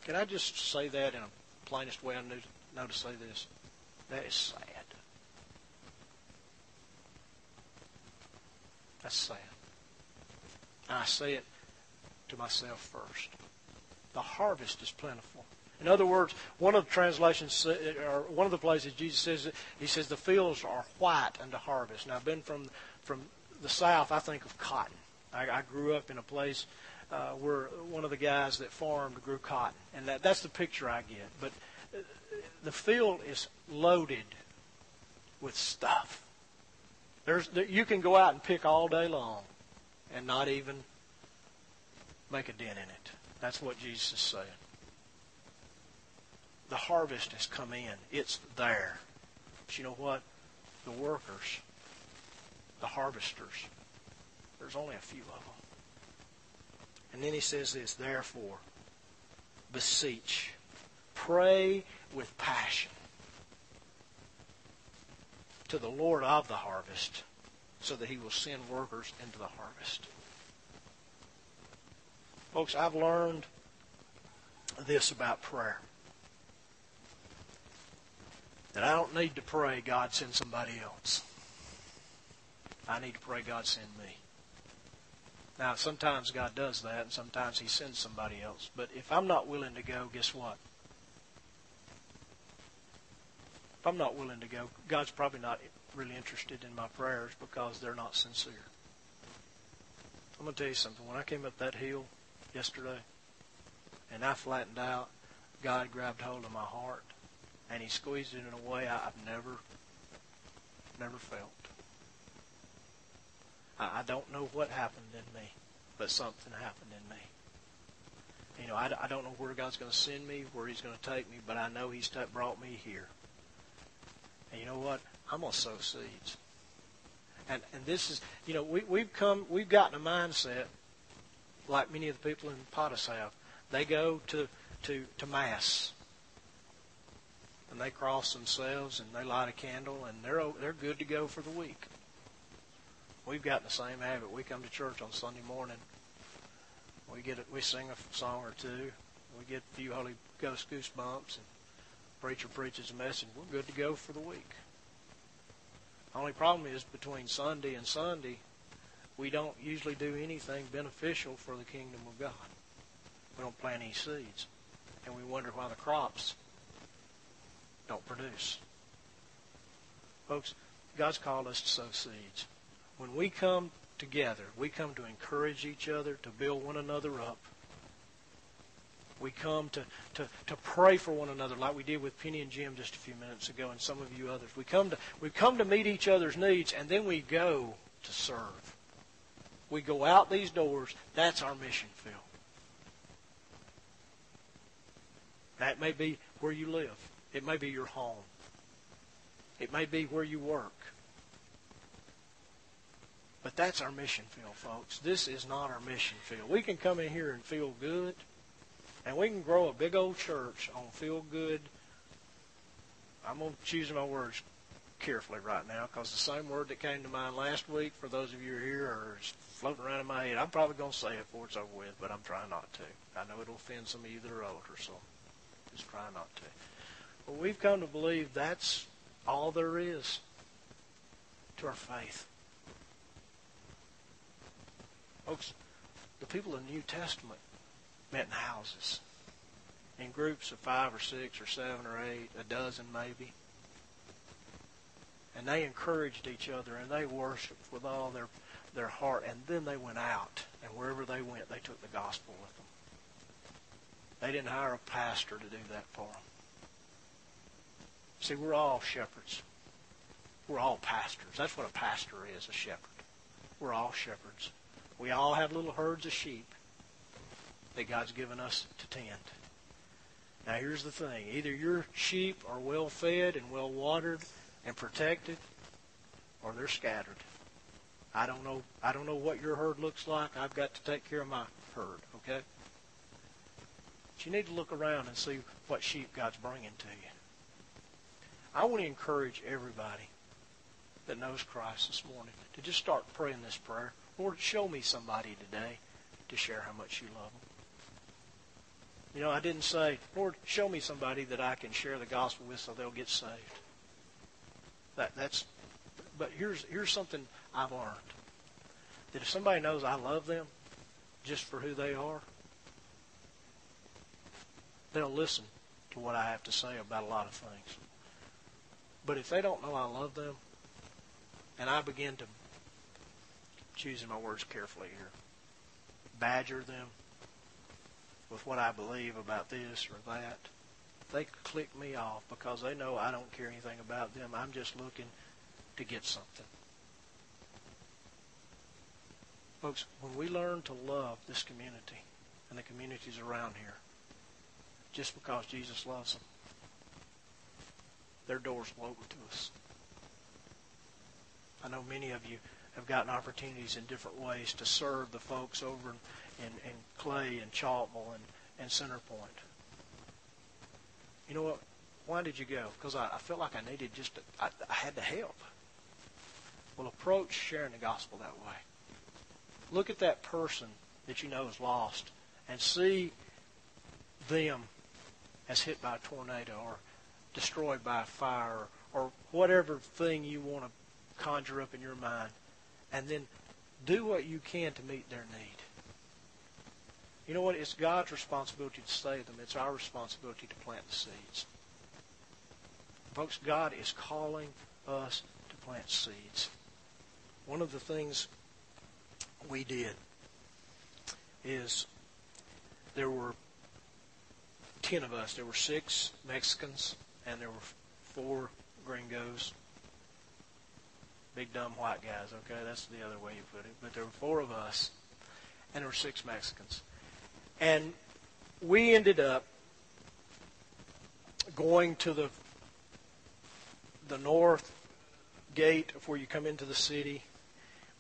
Can I just say that in the plainest way I know to say this? That is sad. That's sad. And I say it to myself first. The harvest is plentiful. In other words, one of the translations, or one of the places Jesus says, He says, the fields are white unto harvest. Now, I've been from the South, I think of cotton. I grew up in a place where one of the guys that farmed grew cotton. And that's the picture I get. But the field is loaded with stuff. You can go out and pick all day long and not even make a dent in it. That's what Jesus is saying. The harvest has come in. It's there. But you know what? The workers, the harvesters, there's only a few of them. And then He says this, therefore, beseech, pray with passion to the Lord of the harvest so that He will send workers into the harvest. Folks, I've learned this about prayer. That I don't need to pray, God, send somebody else. I need to pray, God, send me. Now, sometimes God does that, and sometimes He sends somebody else. But if I'm not willing to go, guess what? If I'm not willing to go, God's probably not really interested in my prayers because they're not sincere. I'm going to tell you something. When I came up that hill yesterday, and I flattened out, God grabbed hold of my heart. And He squeezed it in a way I've never felt. I don't know what happened in me, but something happened in me. You know, I don't know where God's going to send me, where He's going to take me, but I know He's brought me here. And you know what? I'm going to sow seeds. And this is, you know, we've gotten a mindset like many of the people in Potosí have. They go to mass. And they cross themselves and they light a candle and they're good to go for the week. We've gotten the same habit. We come to church on Sunday morning. We sing a song or two. We get a few Holy Ghost goosebumps and the preacher preaches a message. We're good to go for the week. The only problem is between Sunday and Sunday, we don't usually do anything beneficial for the kingdom of God. We don't plant any seeds, and we wonder why the crops don't produce. Folks, God's called us to sow seeds. When we come together, we come to encourage each other, to build one another up. We come to pray for one another like we did with Penny and Jim just a few minutes ago and some of you others. We come to meet each other's needs, and then we go to serve. We go out these doors. That's our mission field. That may be where you live. It may be your home. It may be where you work. But that's our mission field, folks. This is not our mission field. We can come in here and feel good, and we can grow a big old church on feel good. I'm going to choose my words carefully right now, because the same word that came to mind last week, for those of you who are here, or is floating around in my head. I'm probably going to say it before it's over with, but I'm trying not to. I know it'll offend some of you that are older, so just try not to. But we've come to believe that's all there is to our faith. Folks, the people in the New Testament met in houses, in groups of 5 or 6 or 7 or 8, a dozen maybe. And they encouraged each other, and they worshiped with all their heart. And then they went out, and wherever they went, they took the gospel with them. They didn't hire a pastor to do that for them. See, we're all shepherds. We're all pastors. That's what a pastor is, a shepherd. We're all shepherds. We all have little herds of sheep that God's given us to tend. Now, here's the thing. Either your sheep are well-fed and well-watered and protected, or they're scattered. I don't know what your herd looks like. I've got to take care of my herd, okay? But you need to look around and see what sheep God's bringing to you. I want to encourage everybody that knows Christ this morning to just start praying this prayer. Lord, show me somebody today to share how much you love them. You know, I didn't say, Lord, show me somebody that I can share the gospel with so they'll get saved. But here's something I've learned. That if somebody knows I love them just for who they are, they'll listen to what I have to say about a lot of things. But if they don't know I love them, and I begin to, choosing my words carefully here, badger them with what I believe about this or that, they click me off because they know I don't care anything about them. I'm just looking to get something. Folks, when we learn to love this community and the communities around here, just because Jesus loves them, their doors will open to us. I know many of you have gotten opportunities in different ways to serve the folks over in Clay and Chalkville and Center Point. You know what? Why did you go? Because I felt like I needed I had to help. Well, approach sharing the gospel that way. Look at that person that you know is lost and see them as hit by a tornado or destroyed by a fire or whatever thing you want to conjure up in your mind, and then do what you can to meet their need. You know what? It's God's responsibility to save them. It's our responsibility to plant the seeds. Folks, God is calling us to plant seeds. One of the things we did is there were 10 of us. There were 6 Mexicans and there were 4 gringos. Big, dumb, white guys, okay? That's the other way you put it. But there were 4 of us, and there were 6 Mexicans. And we ended up going to the north gate of where you come into the city.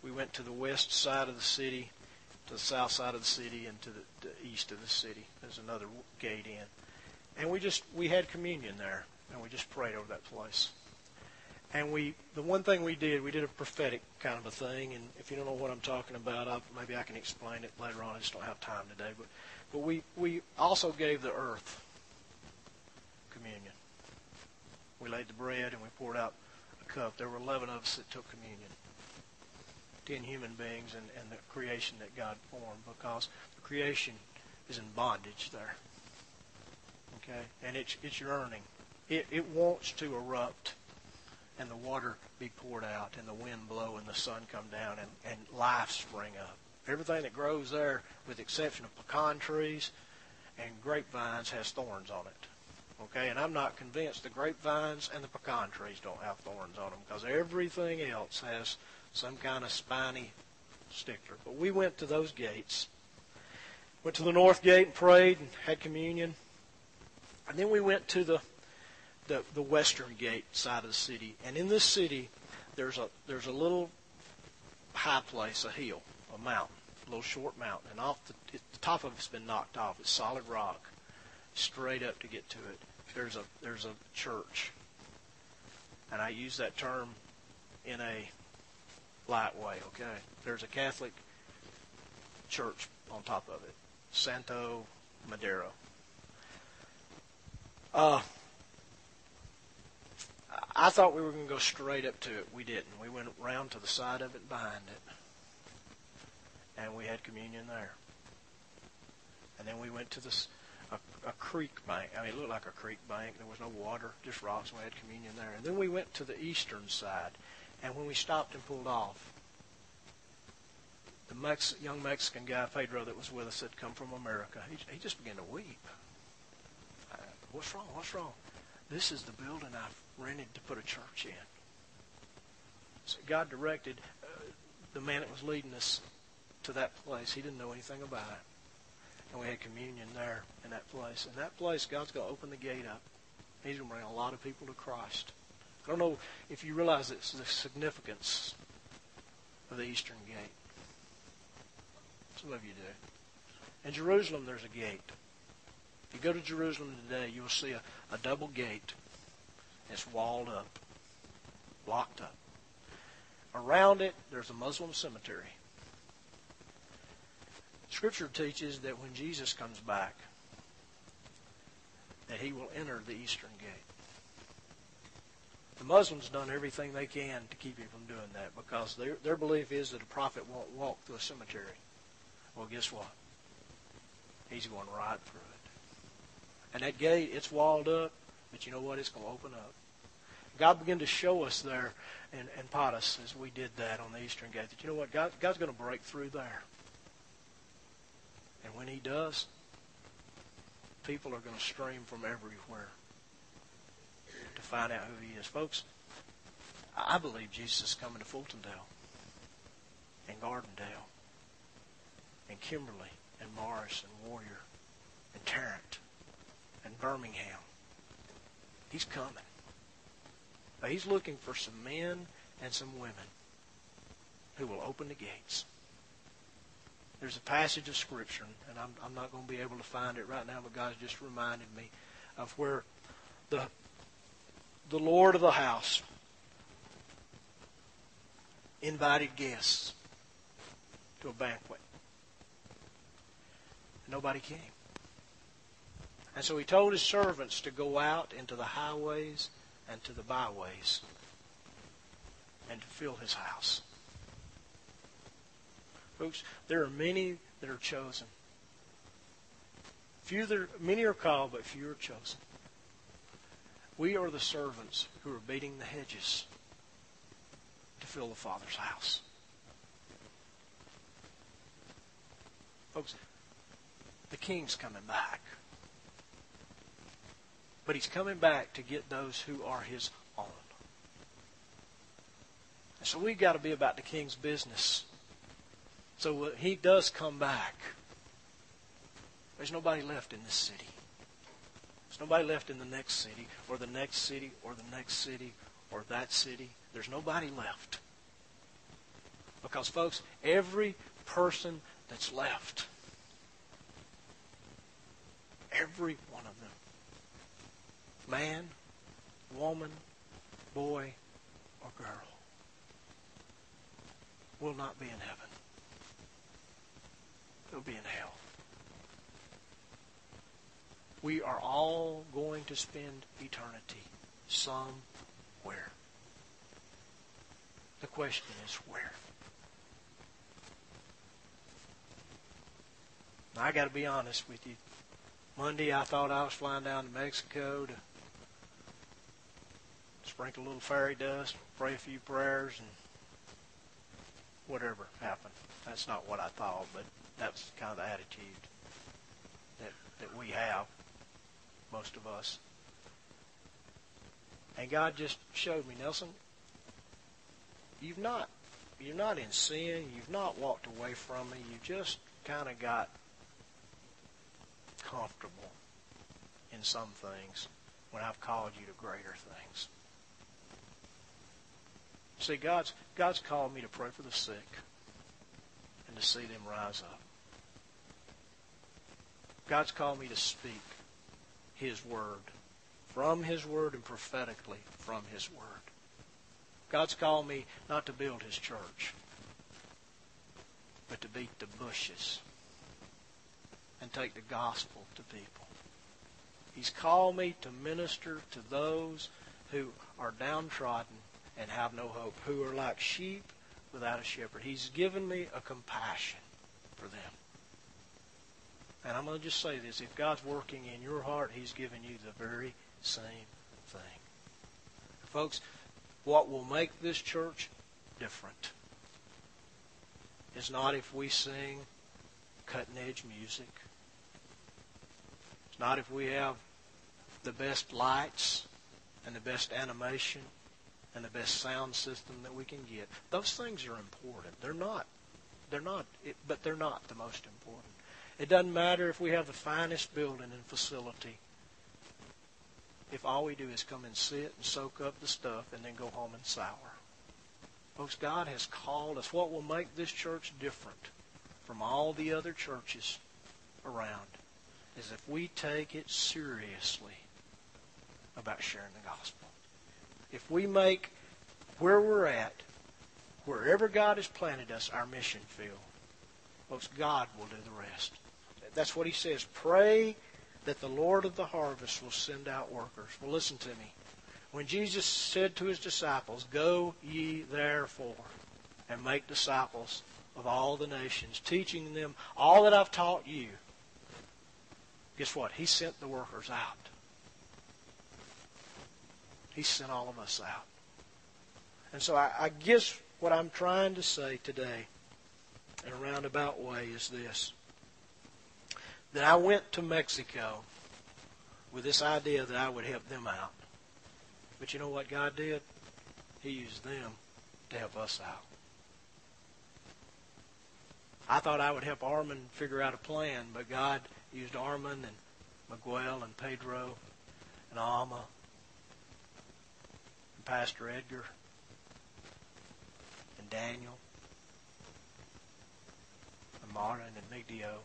We went to the west side of the city, to the south side of the city, and to the east of the city. There's another gate in. And we had communion there, and we just prayed over that place. And the one thing we did a prophetic kind of a thing. And if you don't know what I'm talking about, maybe I can explain it later on. I just don't have time today. But we also gave the earth communion. We laid the bread and we poured out a cup. There were 11 of us that took communion. 10 human beings and the creation that God formed, because the creation is in bondage there. Okay? And it's yearning. It wants to erupt. And the water be poured out, and the wind blow, and the sun come down, and life spring up. Everything that grows there, with the exception of pecan trees and grapevines has thorns on it. Okay, and I'm not convinced the grapevines and the pecan trees don't have thorns on them, because everything else has some kind of spiny sticker. But we went to those gates, went to the north gate and prayed and had communion. And then we went to the western gate side of the city. And in this city, there's a little high place, a hill, a mountain, a little short mountain. And off the top of it's been knocked off. It's solid rock. Straight up to get to it, there's a church. And I use that term in a light way, okay? There's a Catholic church on top of it, Santo Madero. I thought we were going to go straight up to it. We didn't. We went round to the side of it, behind it, and we had communion there. And then we went to a creek bank. I mean, it looked like a creek bank. There was no water, just rocks. We had communion there. And then we went to the eastern side. And when we stopped and pulled off, the young Mexican guy, Pedro, that was with us, had come from America. He just began to weep. What's wrong? What's wrong? This is the building I've rented to put a church in. So God directed the man that was leading us to that place. He didn't know anything about it. And we had communion there in that place. And that place, God's going to open the gate up. He's going to bring a lot of people to Christ. I don't know if you realize it's the significance of the eastern gate. Some of you do. In Jerusalem, there's a gate. If you go to Jerusalem today, you'll see a double gate. It's walled up, blocked up. Around it, there's a Muslim cemetery. Scripture teaches that when Jesus comes back, that he will enter the eastern gate. The Muslims done everything they can to keep him from doing that, because their belief is that a prophet won't walk through a cemetery. Well, guess what? He's going right through it. And that gate, it's walled up, but you know what? It's going to open up. God began to show us there in Potosí, as we did that on the eastern gate, that you know what? God's going to break through there. And when he does, people are going to stream from everywhere to find out who he is. Folks, I believe Jesus is coming to Fultondale and Gardendale and Kimberly and Morris and Warrior and Tarrant and Birmingham. He's coming. But he's looking for some men and some women who will open the gates. There's a passage of Scripture, and I'm not going to be able to find it right now, but God's just reminded me of where the Lord of the house invited guests to a banquet. Nobody came. And so he told his servants to go out into the highways and to the byways and to fill his house. Folks, there are many that are chosen. Many are called, but few are chosen. We are the servants who are beating the hedges to fill the Father's house. Folks, the King's coming back. But he's coming back to get those who are his own. And so we've got to be about the King's business. So when he does come back, there's nobody left in this city. There's nobody left in the next city, or the next city, or the next city, or that city. There's nobody left. Because, folks, every person that's left, every one of them, man, woman, boy, or girl, will not be in heaven. They'll be in hell. We are all going to spend eternity somewhere. The question is where? Now, I got to be honest with you. Monday, I thought I was flying down to Mexico to sprinkle a little fairy dust, pray a few prayers, and whatever happened. That's not what I thought, but that's kind of the attitude. that we have, most of us. And God just showed me, Nelson, you're not in sin. You've not walked away from me. You just kind of got comfortable in some things when I've called you to greater things. See, God's called me to pray for the sick and to see them rise up. God's called me to speak His Word, from His Word and prophetically from His Word. God's called me not to build His church, but to beat the bushes and take the gospel to people. He's called me to minister to those who are downtrodden and have no hope, who are like sheep without a shepherd. He's given me a compassion for them. And I'm going to just say this. If God's working in your heart, He's given you the very same thing. Folks, what will make this church different is not if we sing cutting-edge music. It's not if we have the best lights and the best animation and the best sound system that we can get. Those things are important. But they're not the most important. It doesn't matter if we have the finest building and facility if all we do is come and sit and soak up the stuff and then go home and sour. Folks, God has called us. What will make this church different from all the other churches around is if we take it seriously about sharing the gospel. If we make where we're at, wherever God has planted us, our mission field, folks, God will do the rest. That's what He says. Pray that the Lord of the harvest will send out workers. Well, listen to me. When Jesus said to His disciples, "Go ye therefore and make disciples of all the nations, teaching them all that I've taught you," guess what? He sent the workers out. He sent all of us out. And so I guess what I'm trying to say today in a roundabout way is this: that I went to Mexico with this idea that I would help them out. But you know what God did? He used them to help us out. I thought I would help Armin figure out a plan, but God used Armin and Miguel and Pedro and Alma and Pastor Edgar and Daniel and Martin and Emigdio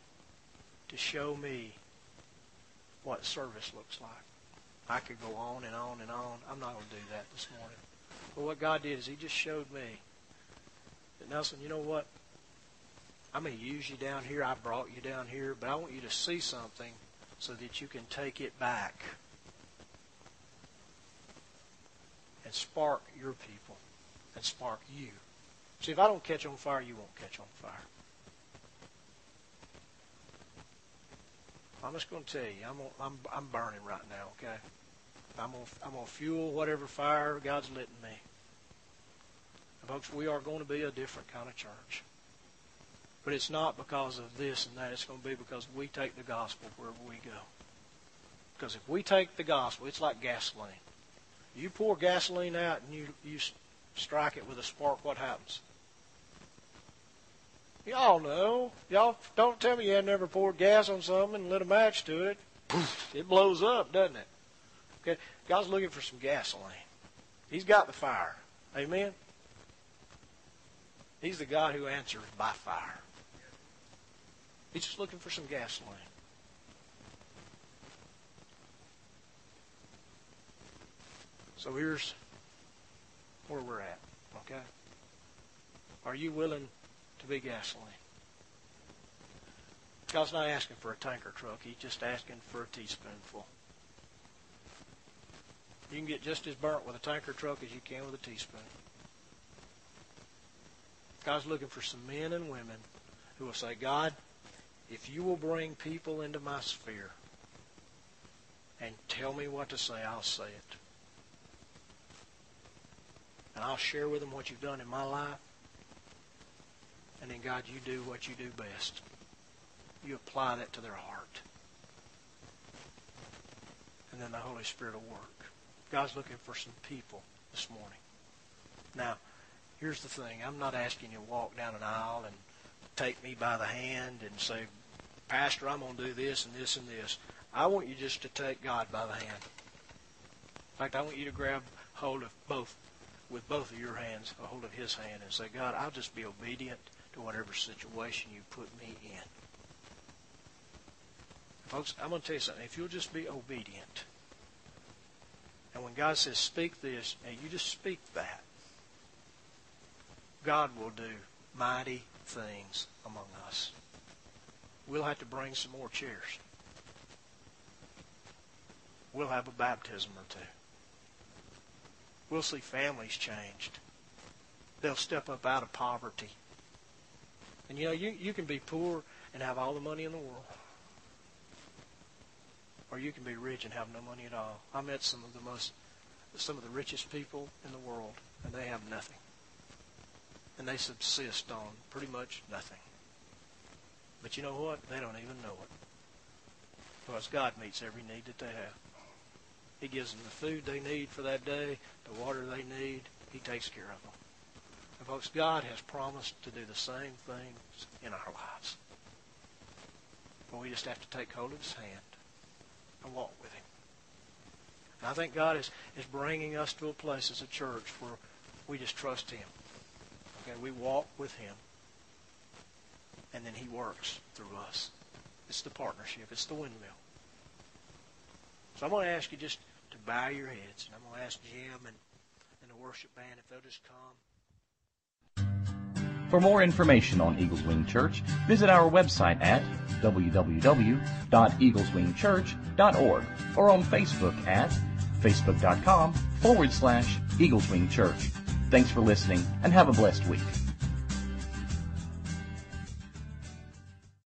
to show me what service looks like. I could go on and on and on. I'm not going to do that this morning. But what God did is He just showed me that, Nelson, you know what? I'm going to use you down here. I brought you down here. But I want you to see something so that you can take it back and spark your people and spark you. See, if I don't catch on fire, you won't catch on fire. I'm just going to tell you, I'm burning right now, okay? I'm going to fuel whatever fire God's lit in me. And folks, we are going to be a different kind of church. But it's not because of this and that. It's going to be because we take the gospel wherever we go. Because if we take the gospel, it's like gasoline. You pour gasoline out and you strike it with a spark, what happens? Y'all know. Y'all don't tell me you had never poured gas on something and lit a match to it. It blows up, doesn't it? Okay. God's looking for some gasoline. He's got the fire. Amen? He's the God who answers by fire. He's just looking for some gasoline. So here's where we're at, okay? Are you willing to be gasoline? God's not asking for a tanker truck. He's just asking for a teaspoonful. You can get just as burnt with a tanker truck as you can with a teaspoon. God's looking for some men and women who will say, God, if you will bring people into my sphere and tell me what to say, I'll say it. And I'll share with them what you've done in my life. And then, God, you do what you do best. You apply that to their heart. and then the Holy Spirit will work. God's looking for some people this morning. Now, here's the thing. I'm not asking you to walk down an aisle and take me by the hand and say, Pastor, I'm going to do this and this and this. I want you just to take God by the hand. In fact, I want you to grab hold of both, with both of your hands, a hold of His hand and say, God, I'll just be obedient to whatever situation you put me in. Folks, I'm going to tell you something. If you'll just be obedient, and when God says speak this, and you just speak that, God will do mighty things among us. We'll have to bring some more chairs. We'll have a baptism or two. We'll see families changed. They'll step up out of poverty. And you know, you can be poor and have all the money in the world. Or you can be rich and have no money at all. I met some of the richest people in the world, and they have nothing. And they subsist on pretty much nothing. But you know what? They don't even know it. Because God meets every need that they have. He gives them the food they need for that day, the water they need. He takes care of them. And folks, God has promised to do the same things in our lives. But we just have to take hold of His hand and walk with Him. And I think God is bringing us to a place as a church where we just trust Him. Okay, we walk with Him, and then He works through us. It's the partnership. It's the windmill. So I'm going to ask you just to bow your heads, and I'm going to ask Jim and the worship band if they'll just come. For more information on Eagles Wing Church, visit our website at www.eagleswingchurch.org or on Facebook at facebook.com/Eagles Wing Church. Thanks for listening, and have a blessed week.